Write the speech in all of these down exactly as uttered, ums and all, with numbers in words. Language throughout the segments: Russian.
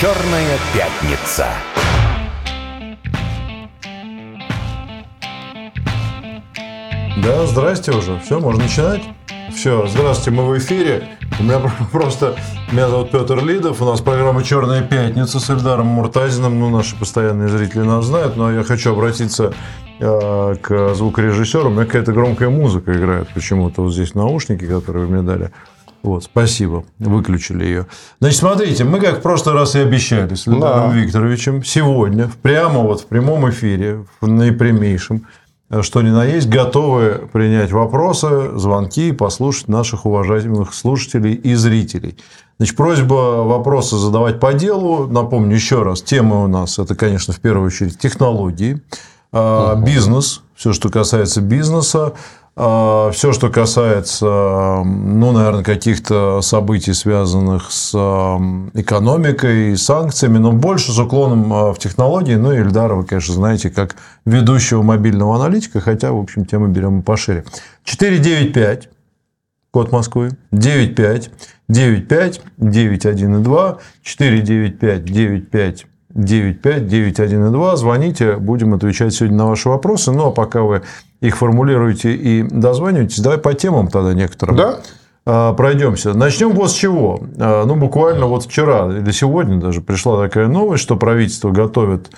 «Чёрная пятница». Да, здрасте уже. Все, можно начинать? Все, здравствуйте, мы в эфире. У меня просто... Меня зовут Пётр Лидов. У нас программа «Чёрная пятница» с Эльдаром Муртазиным. Ну, наши постоянные зрители нас знают, но я хочу обратиться э, к звукорежиссеру. У меня какая-то громкая музыка играет почему-то. Вот здесь наушники, которые вы мне дали. Вот, спасибо. Выключили ее. Значит, смотрите, мы как в прошлый раз и обещали с Леонидом Викторовичем сегодня, прямо вот в прямом эфире, в наипрямейшем, что ни на есть, готовы принять вопросы, звонки и послушать наших уважаемых слушателей и зрителей. Значит, просьба вопросы задавать по делу. Напомню еще раз, тема у нас – это, конечно, в первую очередь технологии, бизнес, все, что касается бизнеса. Все, что касается, ну, наверное, каких-то событий, связанных с экономикой, санкциями, но больше с уклоном в технологии. Ну, Эльдара вы, конечно, знаете, как ведущего мобильного аналитика, хотя, в общем, тему берем и пошире. четыре девять пять, код Москвы, девять пять девять пять девять один два, четыре девять пять девять пять. девять пять девять один два. Звоните, будем отвечать сегодня на ваши вопросы. Ну, а пока вы их формулируете и дозваниваетесь, давай по темам тогда некоторым. Да? А, пройдемся. Начнем вот с чего. А, ну, буквально вот вчера или сегодня даже пришла такая новость, что правительство готовит,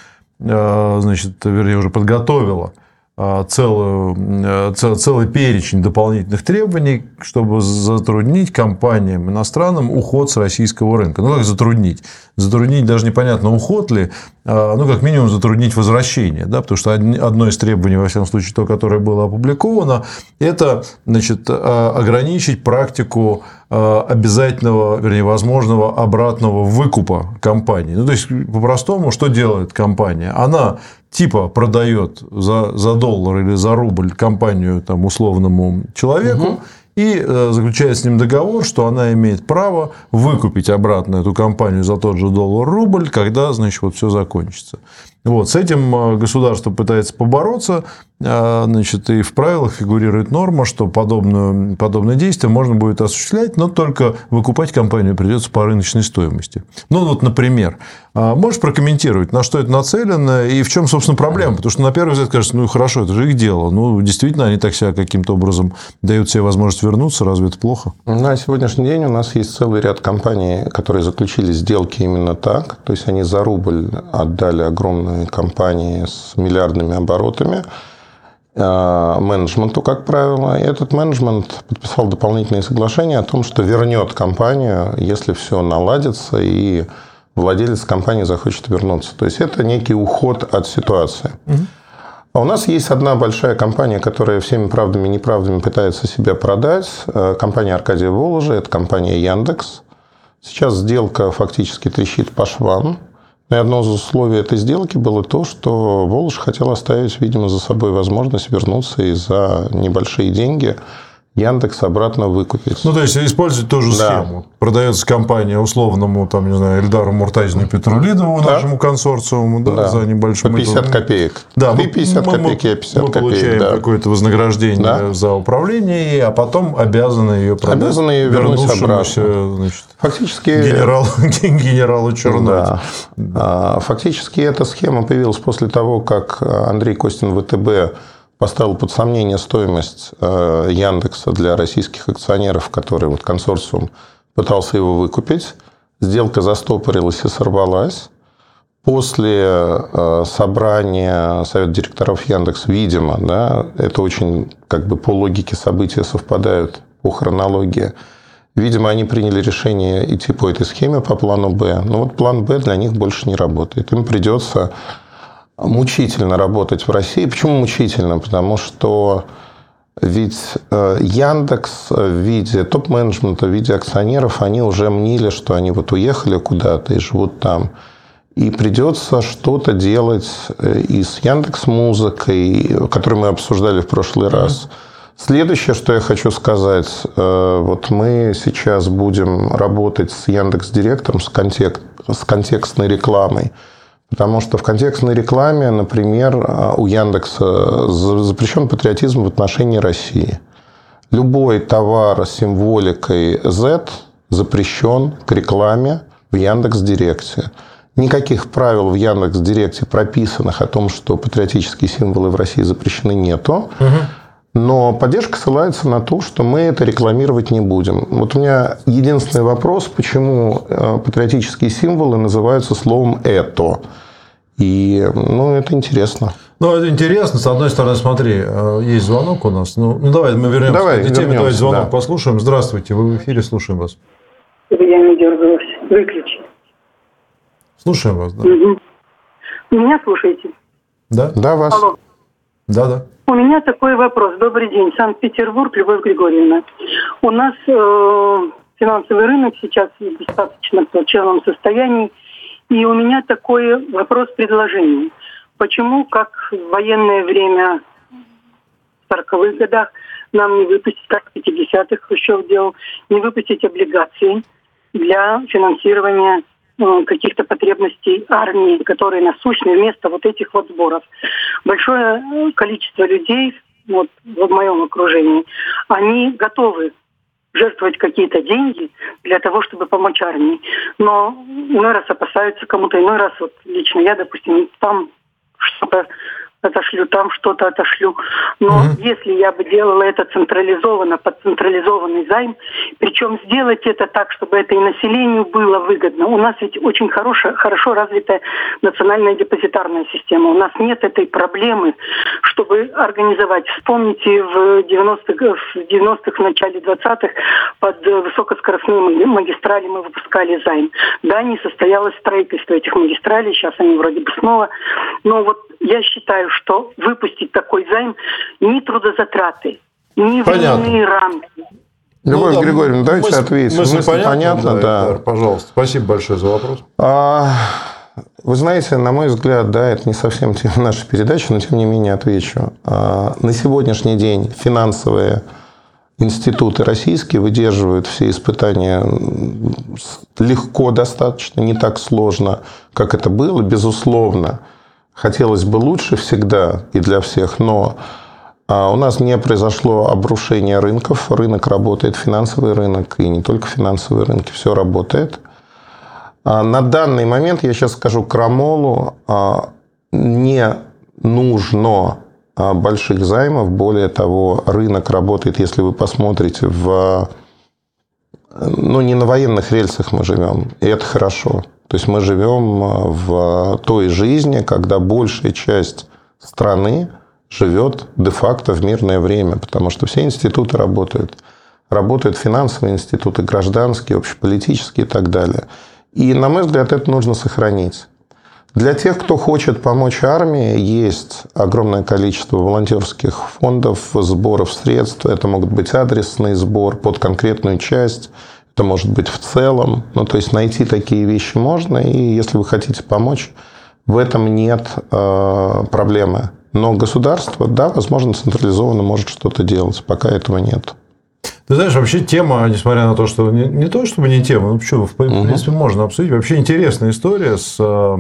а, значит, вернее, уже подготовило а, целую, цел, целый перечень дополнительных требований, чтобы затруднить компаниям иностранным уход с российского рынка. Ну, как затруднить? Затруднить даже непонятно, уход ли, ну, как минимум, затруднить возвращение. Да? Потому что одно из требований, во всяком случае, то, которое было опубликовано, это, значит, ограничить практику обязательного, вернее, возможного обратного выкупа компании. Ну, то есть, по-простому, что делает компания? Она типа продает за, за доллар или за рубль компанию там, условному человеку, угу. И заключает с ним договор, что она имеет право выкупить обратно эту компанию за тот же доллар-рубль, когда, значит, вот все закончится. Вот. С этим государство пытается побороться, значит, и в правилах фигурирует норма, что подобное, подобное действие можно будет осуществлять, но только выкупать компанию придется по рыночной стоимости. Ну, вот, например, можешь прокомментировать, на что это нацелено и в чем, собственно, проблема? Потому что, на первый взгляд, кажется, ну, хорошо, это же их дело. Ну, действительно, они так себя каким-то образом дают себе возможность вернуться. Разве это плохо? На сегодняшний день у нас есть целый ряд компаний, которые заключили сделки именно так. То есть, они за рубль отдали огромные компании с миллиардными оборотами менеджменту, как правило. И этот менеджмент подписал дополнительные соглашения о том, что вернет компанию, если все наладится, и владелец компании захочет вернуться. То есть, это некий уход от ситуации. Угу. А у нас есть одна большая компания, которая всеми правдами и неправдами пытается себя продать. Компания Аркадия Воложа, это компания Яндекс. Сейчас сделка фактически трещит по швам. И одно из условий этой сделки было то, что Волож хотел оставить, видимо, за собой возможность вернуться и за небольшие деньги Яндекс обратно выкупить. Ну, то есть, использовать ту же да. схему. Продается компания условному, там, не знаю, Эльдару Муртазину и Петру Лидову, да. нашему консорциуму, да, да. за небольшую... По пятьдесят копеек. Да, Ты пятьдесят мы, копеек, я пятьдесят мы копеек. Мы получаем да. какое-то вознаграждение да. за управление, а потом обязаны ее продать. Обязаны ее вернуть обратно. Значит, фактически... Генерал, генералу Чернова. Да. Фактически, эта схема появилась после того, как Андрей Костин ВТБ поставил под сомнение стоимость Яндекса для российских акционеров, которые вот консорциум пытался его выкупить. Сделка застопорилась и сорвалась. После собрания Совета директоров Яндекса, видимо, да, это очень как бы по логике события совпадают, по хронологии. Видимо, они приняли решение идти по этой схеме, по плану Б. Но вот план Б для них больше не работает. Им придется... мучительно работать в России. Почему мучительно? Потому что ведь Яндекс в виде топ-менеджмента, в виде акционеров, они уже мнили, что они вот уехали куда-то и живут там. И придется что-то делать и с Яндекс.Музыкой, которую мы обсуждали в прошлый mm-hmm. раз. Следующее, что я хочу сказать. Вот мы сейчас будем работать с Яндекс.Директом, с, контекст, с контекстной рекламой. Потому что в контекстной рекламе, например, у Яндекса запрещен патриотизм в отношении России. Любой товар с символикой Z запрещен к рекламе в Яндекс.Директе. Никаких правил в Яндекс.Директе, прописанных о том, что патриотические символы в России запрещены, нету. Угу. Но поддержка ссылается на то, что мы это рекламировать не будем. Вот у меня единственный вопрос, почему патриотические символы называются словом «это». И, ну, это интересно. Ну, это интересно. С одной стороны, смотри, есть звонок у нас. Ну, ну давай мы вернемся давай, к этой теме. Давай звонок да. послушаем. Здравствуйте, вы в эфире, слушаем вас. Я не дергалась. Выключи. Слушаем вас, да. Угу. Меня слушаете? Да. Да, вас. Алло. Да, да. У меня такой вопрос. Добрый день. Санкт-Петербург, Любовь Григорьевна. У нас э, финансовый рынок сейчас в достаточно плачевном состоянии. И у меня такой вопрос-предложение. Почему, как в военное время, в сороковых годах, нам не выпустить, как в пятидесятых Хрущев делал, не выпустить облигации для финансирования каких-то потребностей армии, которые насущны, вместо вот этих вот сборов. Большое количество людей вот, в моем окружении, они готовы жертвовать какие-то деньги для того, чтобы помочь армии. Но иной раз опасаются кому-то, иной раз вот лично я, допустим, там что-то отошлю, там что-то отошлю. Но mm-hmm. если я бы делала это централизованно, под централизованный займ, причем сделать это так, чтобы это и населению было выгодно. У нас ведь очень хорошая, хорошо развитая национальная депозитарная система. У нас нет этой проблемы, чтобы организовать. Вспомните, в девяностых, в девяностых, в начале двадцатых под высокоскоростные магистрали мы выпускали займ. Да, не состоялось строительство этих магистралей, сейчас они вроде бы снова. Но вот я считаю, что выпустить такой займ ни трудозатраты, ни временные рамки. Любовь ну, Григорьевна, да, давайте ответим. Мысль, мысль понятна, понятна да, да. Пожалуйста. Спасибо большое за вопрос. А, вы знаете, на мой взгляд, да, это не совсем тема нашей передачи, но тем не менее отвечу. А, на сегодняшний день финансовые институты российские выдерживают все испытания легко достаточно, не так сложно, как это было, безусловно. Хотелось бы лучше всегда и для всех, но у нас не произошло обрушение рынков. Рынок работает, финансовый рынок, и не только финансовые рынки, все работает. На данный момент, я сейчас скажу крамолу, не нужно больших займов. Более того, рынок работает, если вы посмотрите, в... ну, не на военных рельсах мы живем, и это хорошо. То есть мы живем в той жизни, когда большая часть страны живет де-факто в мирное время, потому что все институты работают. Работают финансовые институты, гражданские, общеполитические и так далее. И, на мой взгляд, это нужно сохранить. Для тех, кто хочет помочь армии, есть огромное количество волонтерских фондов, сборов средств. Это могут быть адресный сбор под конкретную часть. Это может быть в целом. Ну, то есть найти такие вещи можно, и если вы хотите помочь, в этом нет э, проблемы. Но государство, да, возможно, централизованно может что-то делать, пока этого нет. Ты знаешь, вообще тема, несмотря на то, что не, не то чтобы не тема, ну почему, в принципе, угу. можно обсудить. Вообще интересная история с, э,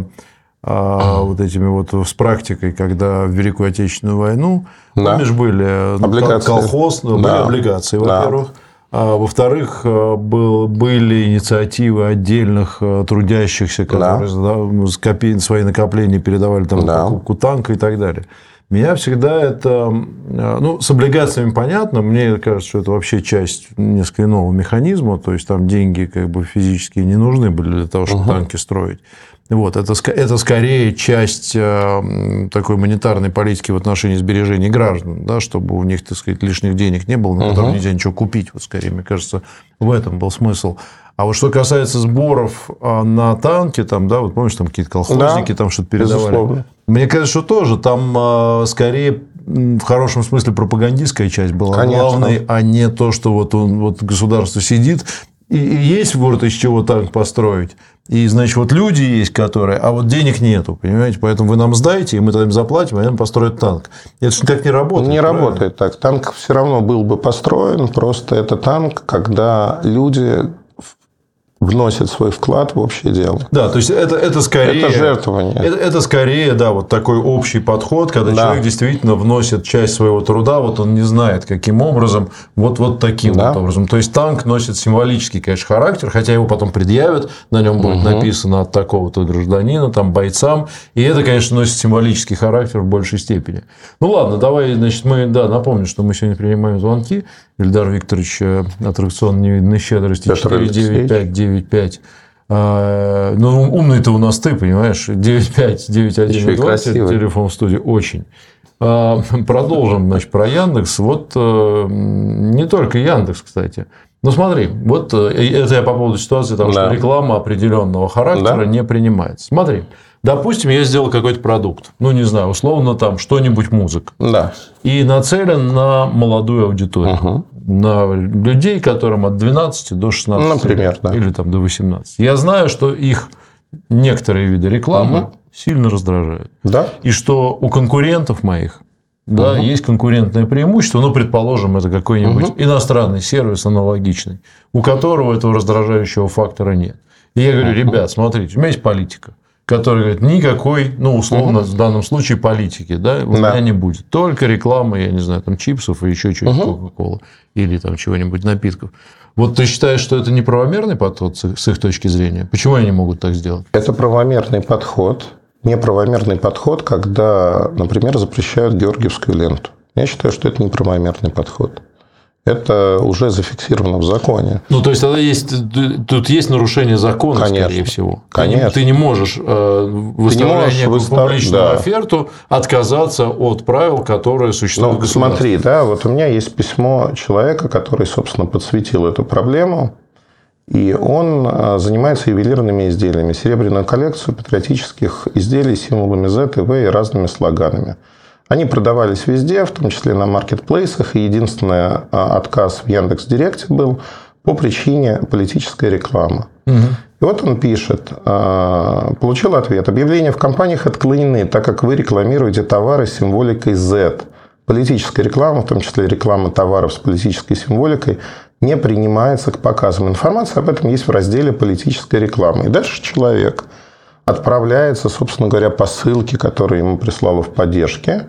э, вот этими вот, с практикой, когда в Великую Отечественную войну, да. помнишь, были облигации. Колхоз, да. были облигации, во-первых. Да. Во-вторых, был, были инициативы отдельных трудящихся, которые да. скопи, свои накопления передавали там, да. покупку танка и так далее. Меня всегда это... Ну, с облигациями понятно. Мне кажется, что это вообще часть несколько иного механизма. То есть, там деньги как бы физически не нужны были для того, чтобы угу. танки строить. Вот, это, это скорее часть такой монетарной политики в отношении сбережений граждан, да, чтобы у них, так сказать, лишних денег не было, но потом нельзя ничего купить. Вот скорее, мне кажется, в этом был смысл. А вот что касается сборов на танки, там, да, вот помнишь, там какие-то колхозники, да, там что-то передавали. Безусловно. Мне кажется, что тоже там скорее в хорошем смысле пропагандистская часть была Конечно. главной, а не то, что вот, он, вот государство сидит. И есть вот из чего танк построить. И, значит, вот люди есть, которые, а вот денег нету, понимаете? Поэтому вы нам сдайте, и мы тогда им заплатим, а нам построят танк. Это же так не работает. Не правильно? Работает так. Танк все равно был бы построен, просто это танк, когда люди вносит свой вклад в общее дело. Да, то есть это, это скорее... Это жертвование. Это, это скорее, да, вот такой общий подход, когда да. человек действительно вносит часть своего труда, вот он не знает, каким образом, вот, вот таким да. вот образом. То есть танк носит символический, конечно, характер, хотя его потом предъявят, на нем будет угу. написано от такого-то гражданина, там, бойцам, и это, конечно, носит символический характер в большей степени. Ну, ладно, давай, значит, мы, да, напомним, что мы сегодня принимаем звонки. Эльдар Викторович, аттракцион «Невиданной щедрости», четыре девять пять девять пять. Ну, умный-то у нас ты, понимаешь? девять пять девять один два, телефон в студии. Очень. Продолжим, значит, про Яндекс. Вот не только Яндекс, кстати. Ну, смотри, вот это я по поводу ситуации, потому да. что реклама определенного характера да. не принимается. Смотри, допустим, я сделал какой-то продукт, ну, не знаю, условно, там, что-нибудь музыка, да. и нацелен на молодую аудиторию, угу. на людей, которым от двенадцати до шестнадцати например, лет, да. или там, до восемнадцати. Я знаю, что их некоторые виды рекламы угу. сильно раздражают, да? и что у конкурентов моих... Да, угу. есть конкурентное преимущество, ну, предположим, это какой-нибудь угу. иностранный сервис аналогичный, у которого этого раздражающего фактора нет. И я говорю, ребят, смотрите, у меня есть политика, которая говорит, никакой, ну, условно, угу. в данном случае политики, да, у да. меня не будет. Только реклама, я не знаю, там, чипсов и еще чего-нибудь, угу. кока-колы или там чего-нибудь напитков. Вот ты считаешь, что это неправомерный подход с их точки зрения? Почему они могут так сделать? Это правомерный подход. Неправомерный подход, когда, например, запрещают Георгиевскую ленту. Я считаю, что это неправомерный подход. Это уже зафиксировано в законе. Ну, то есть, тогда есть, тут есть нарушение закона, конечно, скорее всего. Конечно. Ты не можешь, выставляя некую выстав... публичную да. оферту, отказаться от правил, которые существуют в государстве. Смотри, да, вот у меня есть письмо человека, который, собственно, подсветил эту проблему. И он занимается ювелирными изделиями, серебряную коллекцию патриотических изделий с символами Z и V и разными слоганами. Они продавались везде, в том числе на маркетплейсах. И единственный отказ в Яндекс.Директе был по причине политической рекламы. Угу. И вот он пишет, получил ответ. Объявления в компаниях отклонены, так как вы рекламируете товары с символикой Z. Политическая реклама, в том числе реклама товаров с политической символикой, не принимается к показам. Информация об этом есть в разделе «Политическая реклама». И дальше человек отправляется, собственно говоря, по ссылке, которую ему прислала в поддержке.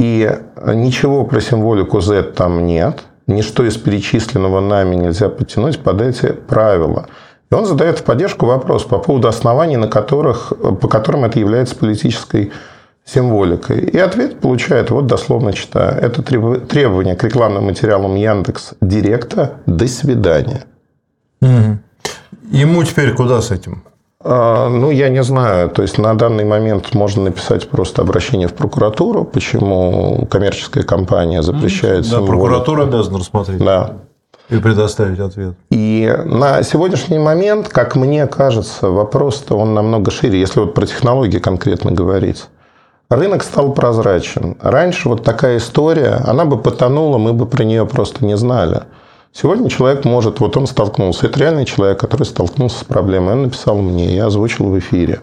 И ничего про символику Z там нет. Ничто из перечисленного нами нельзя подтянуть под эти правила. И он задает в поддержку вопрос по поводу оснований, на которых, по которым это является политической символикой. И ответ получает, вот дословно читаю, это требование к рекламным материалам Яндекс.Директа. До свидания. Угу. Ему теперь куда с этим? А, ну, я не знаю. То есть, на данный момент можно написать просто обращение в прокуратуру, почему коммерческая компания запрещает символику. Да, прокуратура обязана рассмотреть. Да. И предоставить ответ. И на сегодняшний момент, как мне кажется, вопрос-то он намного шире, если вот про технологии конкретно говорить. Рынок стал прозрачен. Раньше вот такая история, она бы потонула, мы бы про нее просто не знали. Сегодня человек может, вот он столкнулся, это реальный человек, который столкнулся с проблемой, он написал мне, я озвучил в эфире.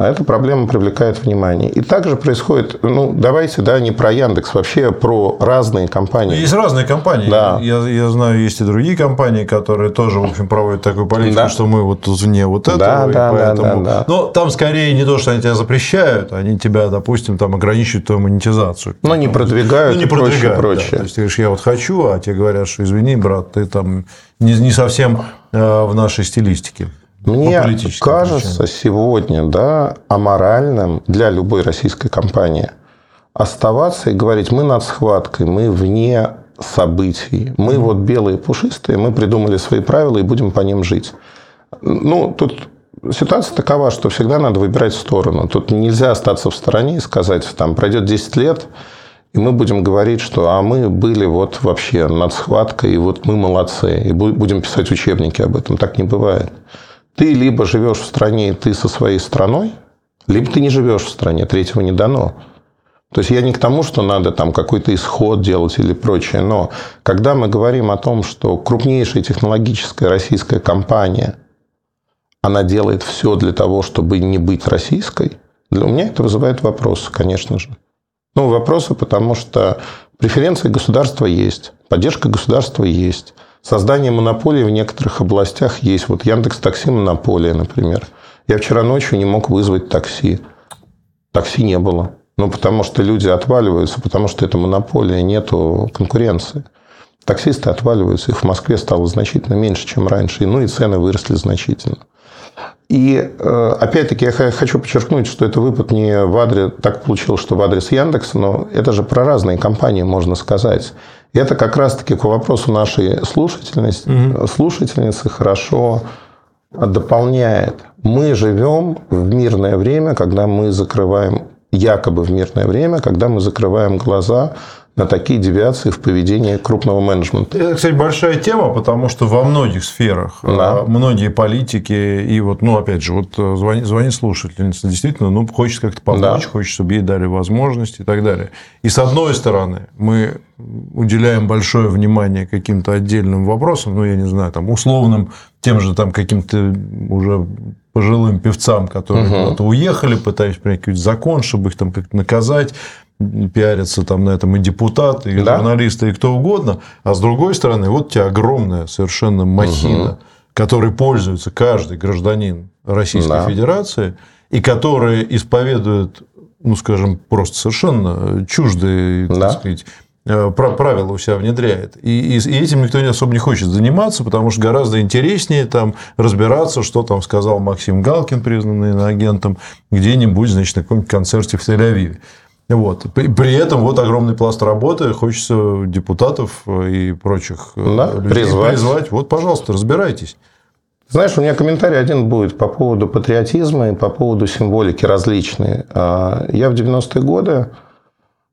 А эта проблема привлекает внимание. И также происходит, ну, давайте, да, не про Яндекс, вообще про разные компании. Есть разные компании. Да. Я, я знаю, есть и другие компании, которые тоже, в общем, проводят такую политику, да. что мы вот вне вот этого. Да, да, поэтому... да, да, да. Но там скорее не то, что они тебя запрещают, они тебя, допустим, там ограничивают твою монетизацию. Но не продвигают, ну, не продвигают и прочее, прочее. Да. То есть, ты говоришь, я вот хочу, а тебе говорят, что извини, брат, ты там не, не совсем в нашей стилистике. Мне кажется сегодня, да, аморальным для любой российской компании оставаться и говорить, мы над схваткой, мы вне событий, мы mm-hmm. вот белые пушистые, мы придумали свои правила и будем по ним жить. Ну, тут ситуация такова, что всегда надо выбирать сторону. Тут нельзя остаться в стороне и сказать, там, пройдет десять лет, и мы будем говорить, что а мы были вот вообще над схваткой, и вот мы молодцы, и будем писать учебники об этом. Так не бывает. Ты либо живешь в стране, и ты со своей страной, либо ты не живешь в стране, третьего не дано. То есть, я не к тому, что надо там какой-то исход делать или прочее, но когда мы говорим о том, что крупнейшая технологическая российская компания, она делает все для того, чтобы не быть российской, для меня это вызывает вопросы, конечно же. Ну, вопросы, потому что преференции государства есть, поддержка государства есть. Создание монополии в некоторых областях есть. Вот Яндекс.Такси монополия, например. Я вчера ночью не мог вызвать такси. Такси не было. Ну, потому что люди отваливаются, потому что это монополия, нету конкуренции. Таксисты отваливаются. Их в Москве стало значительно меньше, чем раньше. Ну, и цены выросли значительно. И, опять-таки, я хочу подчеркнуть, что это выпад не в адрес... Так получилось, что в адрес Яндекса, но это же про разные компании, можно сказать. И это как раз-таки к вопросу нашей слушательности, mm-hmm. слушательницы хорошо дополняет. Мы живем в мирное время, когда мы закрываем... Якобы в мирное время, когда мы закрываем глаза... на такие девиации в поведении крупного менеджмента. Это, кстати, большая тема, потому что во многих сферах, да. многие политики, и вот, ну, опять же, вот звонит, звонит слушательница, действительно, ну, хочет как-то помочь, да. хочет, чтобы ей дали возможность и так далее. И с одной стороны, мы уделяем большое внимание каким-то отдельным вопросам, ну, я не знаю, там, условным, тем же там каким-то уже пожилым певцам, которые угу. куда-то уехали, пытаясь принять какой-то закон, чтобы их там как-то наказать. Пиарятся там на этом и депутаты, и да? журналисты, и кто угодно. А с другой стороны, вот у тебя огромная совершенно махина, угу. которой пользуется каждый гражданин Российской да. Федерации, и которая исповедует, ну, скажем, просто совершенно чуждые, так да. сказать, правила у себя внедряет. И, и, и этим никто особо не хочет заниматься, потому что гораздо интереснее там разбираться, что там сказал Максим Галкин, признанный иноагентом, где-нибудь, значит, на каком-нибудь концерте в Тель-Авиве. Вот. При этом вот огромный пласт работы, хочется депутатов и прочих да, людей призвать. призвать. Вот, пожалуйста, разбирайтесь. Знаешь, у меня комментарий один будет по поводу патриотизма и по поводу символики различной. Я в девяностые годы...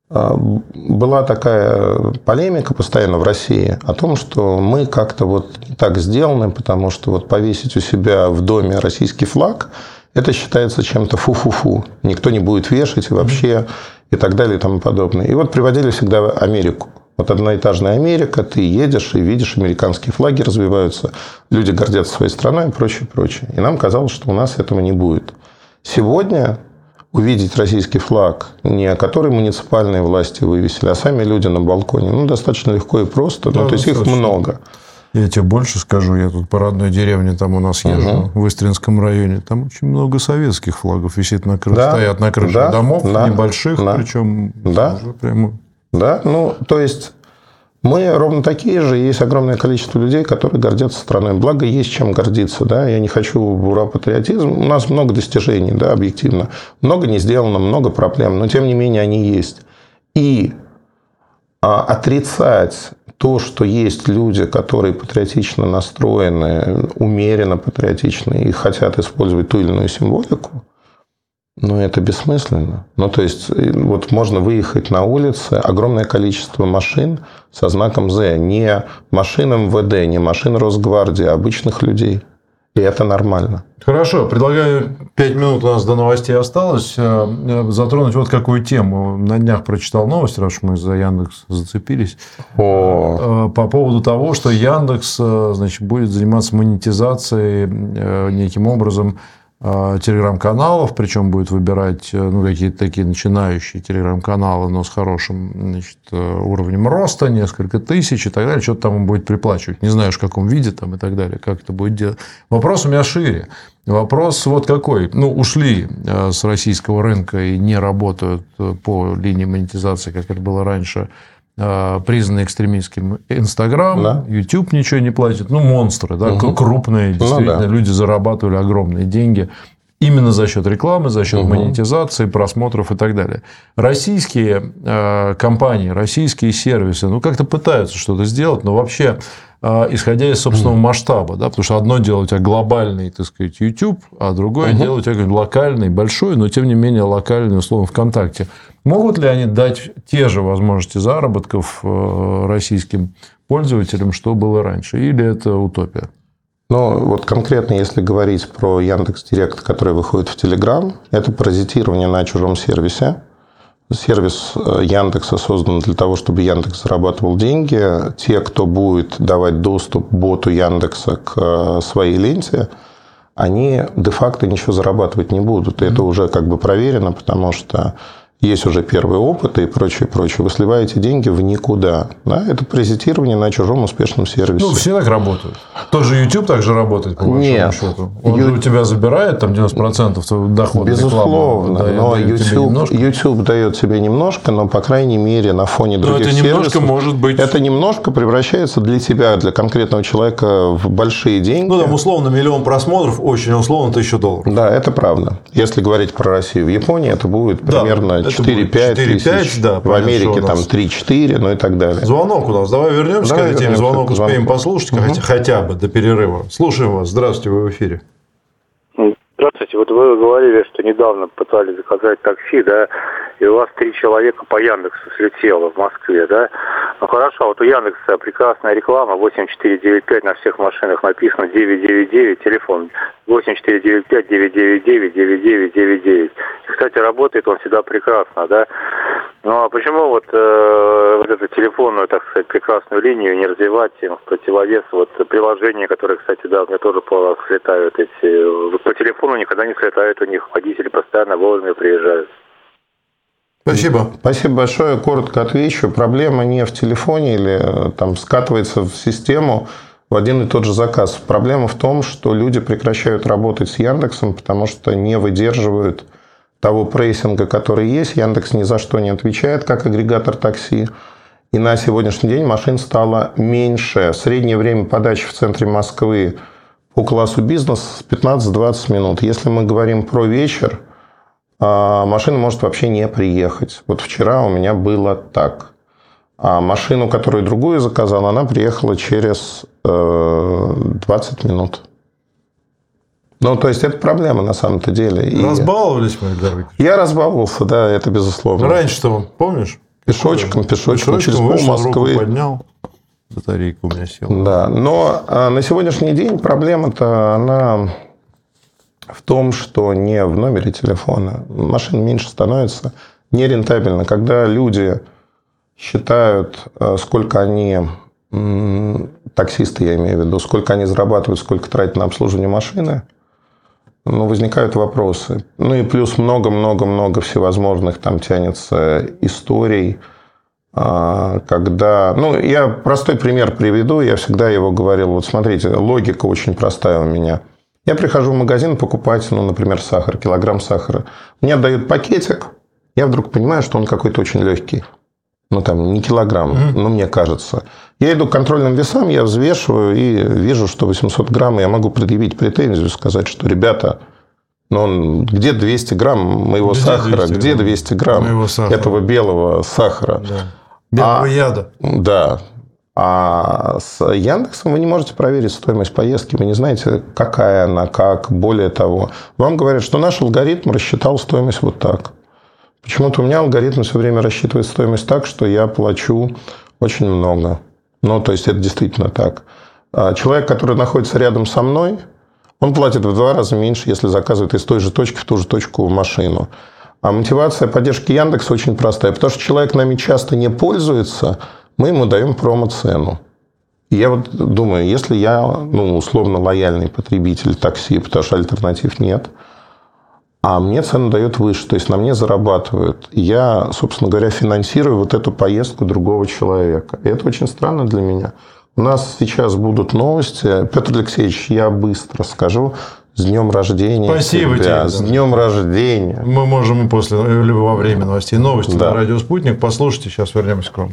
Была такая полемика постоянно в России о том, что мы как-то вот так сделаны, потому что вот повесить у себя в доме российский флаг, это считается чем-то фу-фу-фу. Никто не будет вешать и вообще... И так далее и тому подобное. И вот приводили всегда Америку. Вот одноэтажная Америка, ты едешь и видишь, американские флаги развиваются, люди гордятся своей страной и прочее, прочее. И нам казалось, что у нас этого не будет. Сегодня увидеть российский флаг, не который муниципальные власти вывесили, а сами люди на балконе, ну, достаточно легко и просто. Да, ну, то есть, их много. Я тебе больше скажу, я тут по родной деревне, там у нас езжу, угу. в Истринском районе, там очень много советских флагов висит на крыше, да, стоят на крыше да, домов, да, небольших, да, причем да, уже прямо... Да, ну, то есть, мы ровно такие же, есть огромное количество людей, которые гордятся страной. Благо, есть чем гордиться, да, я не хочу ура-патриотизм, у нас много достижений, да, объективно, много не сделано, много проблем, но, тем не менее, они есть. И а, отрицать... То, что есть люди, которые патриотично настроены, умеренно патриотичны и хотят использовать ту или иную символику, ну, это бессмысленно. Ну, то есть, вот можно выехать на улицы, огромное количество машин со знаком «З». Не машин эм вэ дэ, не машин Росгвардии, а обычных людей. И это нормально. Хорошо. Предлагаю, пять минут у нас до новостей осталось, затронуть вот какую тему. На днях прочитал новость, раз мы за Яндекс зацепились, О. по поводу того, что Яндекс, значит, будет заниматься монетизацией неким образом телеграм-каналов, причем будет выбирать, ну, какие-то такие начинающие телеграм-каналы, но с хорошим, значит, уровнем роста, несколько тысяч и так далее, что-то там он будет приплачивать. Не знаешь, в каком виде там и так далее, как это будет делать. Вопрос у меня шире. Вопрос вот какой. Ну, ушли с российского рынка и не работают по линии монетизации, как это было раньше, признанный экстремистским Инстаграм, да. YouTube ничего не платит. Ну, монстры, да, угу. крупные, действительно, ну, да. люди зарабатывали огромные деньги именно за счет рекламы, за счет угу. монетизации, просмотров и так далее. Российские э, компании, российские сервисы, ну, как-то пытаются что-то сделать, но вообще, э, исходя из собственного угу. масштаба, да, потому что одно дело у тебя глобальный, так сказать, YouTube, а другое угу. дело у тебя локальный, большой, но, тем не менее, локальный, условно, ВКонтакте. Могут ли они дать те же возможности заработков российским пользователям, что было раньше? Или это утопия? Ну, вот конкретно, если говорить про Яндекс.Директ, который выходит в Телеграм, это паразитирование на чужом сервисе. Сервис Яндекса создан для того, чтобы Яндекс зарабатывал деньги. Те, кто будет давать доступ боту Яндекса к своей ленте, они де-факто ничего зарабатывать не будут. И это уже как бы проверено, потому что есть уже первые опыты и прочее, прочее. Вы сливаете деньги в никуда. Да? Это паразитирование на чужом успешном сервисе. Ну, все так работают. Тот же YouTube также работает, по большому счету. Он Ю... у тебя забирает там, девяносто процентов дохода. Безусловно. Реклама, но YouTube, YouTube дает тебе немножко, но, по крайней мере, на фоне других сервисов... Но это сервисов, немножко может быть... Это немножко превращается для тебя, для конкретного человека в большие деньги. Ну, там, условно, миллион просмотров, очень условно, тысячу долларов. Да, это правда. Если говорить про Россию, в Японии это будет да, примерно... четыре-пять тысяч, да, в Америке там три-четыре, ну и так далее. Звонок у нас. Давай вернемся Давай к этой теме. Звонок успеем послушать угу. хотя, хотя бы до перерыва. Слушаем вас. Здравствуйте, вы в эфире. Здравствуйте. Вот вы говорили, что недавно пытались заказать такси, да, и у вас три человека по Яндексу слетело в Москве, да. Ну хорошо, вот у Яндекса прекрасная реклама, восемь четыре девять пять на всех машинах написано девять девять девять, телефон восемь четыре девять пять девять девять девять девять девять девять девять девять. Кстати, работает он всегда прекрасно, да. Ну а почему вот, э, вот эту телефонную, так сказать, прекрасную линию не развивать в противовес вот приложения, которые, кстати, да, у меня тоже слетают эти, по телефону никогда не слетают у них, водители постоянно вовремя приезжают. Спасибо. Спасибо большое. Коротко отвечу. Проблема не в телефоне или там скатывается в систему в один и тот же заказ. Проблема в том, что люди прекращают работать с Яндексом, потому что не выдерживают того прессинга, который есть. Яндекс ни за что не отвечает, как агрегатор такси. И на сегодняшний день машин стало меньше. Среднее время подачи в центре Москвы по классу бизнес пятнадцать-двадцать минут. Если мы говорим про вечер, а машина может вообще не приехать. Вот вчера у меня было так. А машину, которую другую заказал, она приехала через двадцать минут. Ну, то есть, это проблема на самом-то деле. Разбаловались мы, Эльдар Викторович? Я разбаловался, да, это безусловно. Раньше-то, помнишь? Пешочком, пешочком, пешочком через пол Москвы. Руку поднял. Батарейка у меня села. Да, но на сегодняшний день проблема-то, она... в том, что не в номере телефона. Машин меньше становится, нерентабельно. Когда люди считают, сколько они, таксисты я имею в виду, сколько они зарабатывают, сколько тратят на обслуживание машины, ну, возникают вопросы. Ну, и плюс много-много-много всевозможных там тянется историй, когда... Ну, я простой пример приведу, я всегда его говорил. Вот смотрите, логика очень простая у меня. Я прихожу в магазин покупать, ну, например, сахар, килограмм сахара. Мне дают пакетик, я вдруг понимаю, что он какой-то очень легкий. Ну, там, не килограмм, mm-hmm. но мне кажется. Я иду к контрольным весам, я взвешиваю и вижу, что восемьсот грамм, и я могу предъявить претензию, сказать, что, ребята, ну, где двести грамм моего где сахара, двести, где двести грамм этого белого сахара? Да. Белого а, яда. Да. А с Яндексом вы не можете проверить стоимость поездки, вы не знаете, какая она, как, более того. Вам говорят, что наш алгоритм рассчитал стоимость вот так. Почему-то у меня алгоритм все время рассчитывает стоимость так, что я плачу очень много. Ну, то есть, это действительно так. Человек, который находится рядом со мной, он платит в два раза меньше, если заказывает из той же точки в ту же точку машину. А мотивация поддержки Яндекса очень простая, потому что человек нами часто не пользуется, мы ему даем промо-цену. Я вот думаю, если я, ну, условно лояльный потребитель такси, потому что альтернатив нет, а мне цену дают выше, то есть на мне зарабатывают, я, собственно говоря, финансирую вот эту поездку другого человека. И это очень странно для меня. У нас сейчас будут новости. Петр Алексеевич, я быстро скажу. С днем рождения. Спасибо тебя. тебе. С днем рождения. Мы можем и после, или во время новостей. Новости да. на радио «Спутник». Послушайте, сейчас вернемся к вам.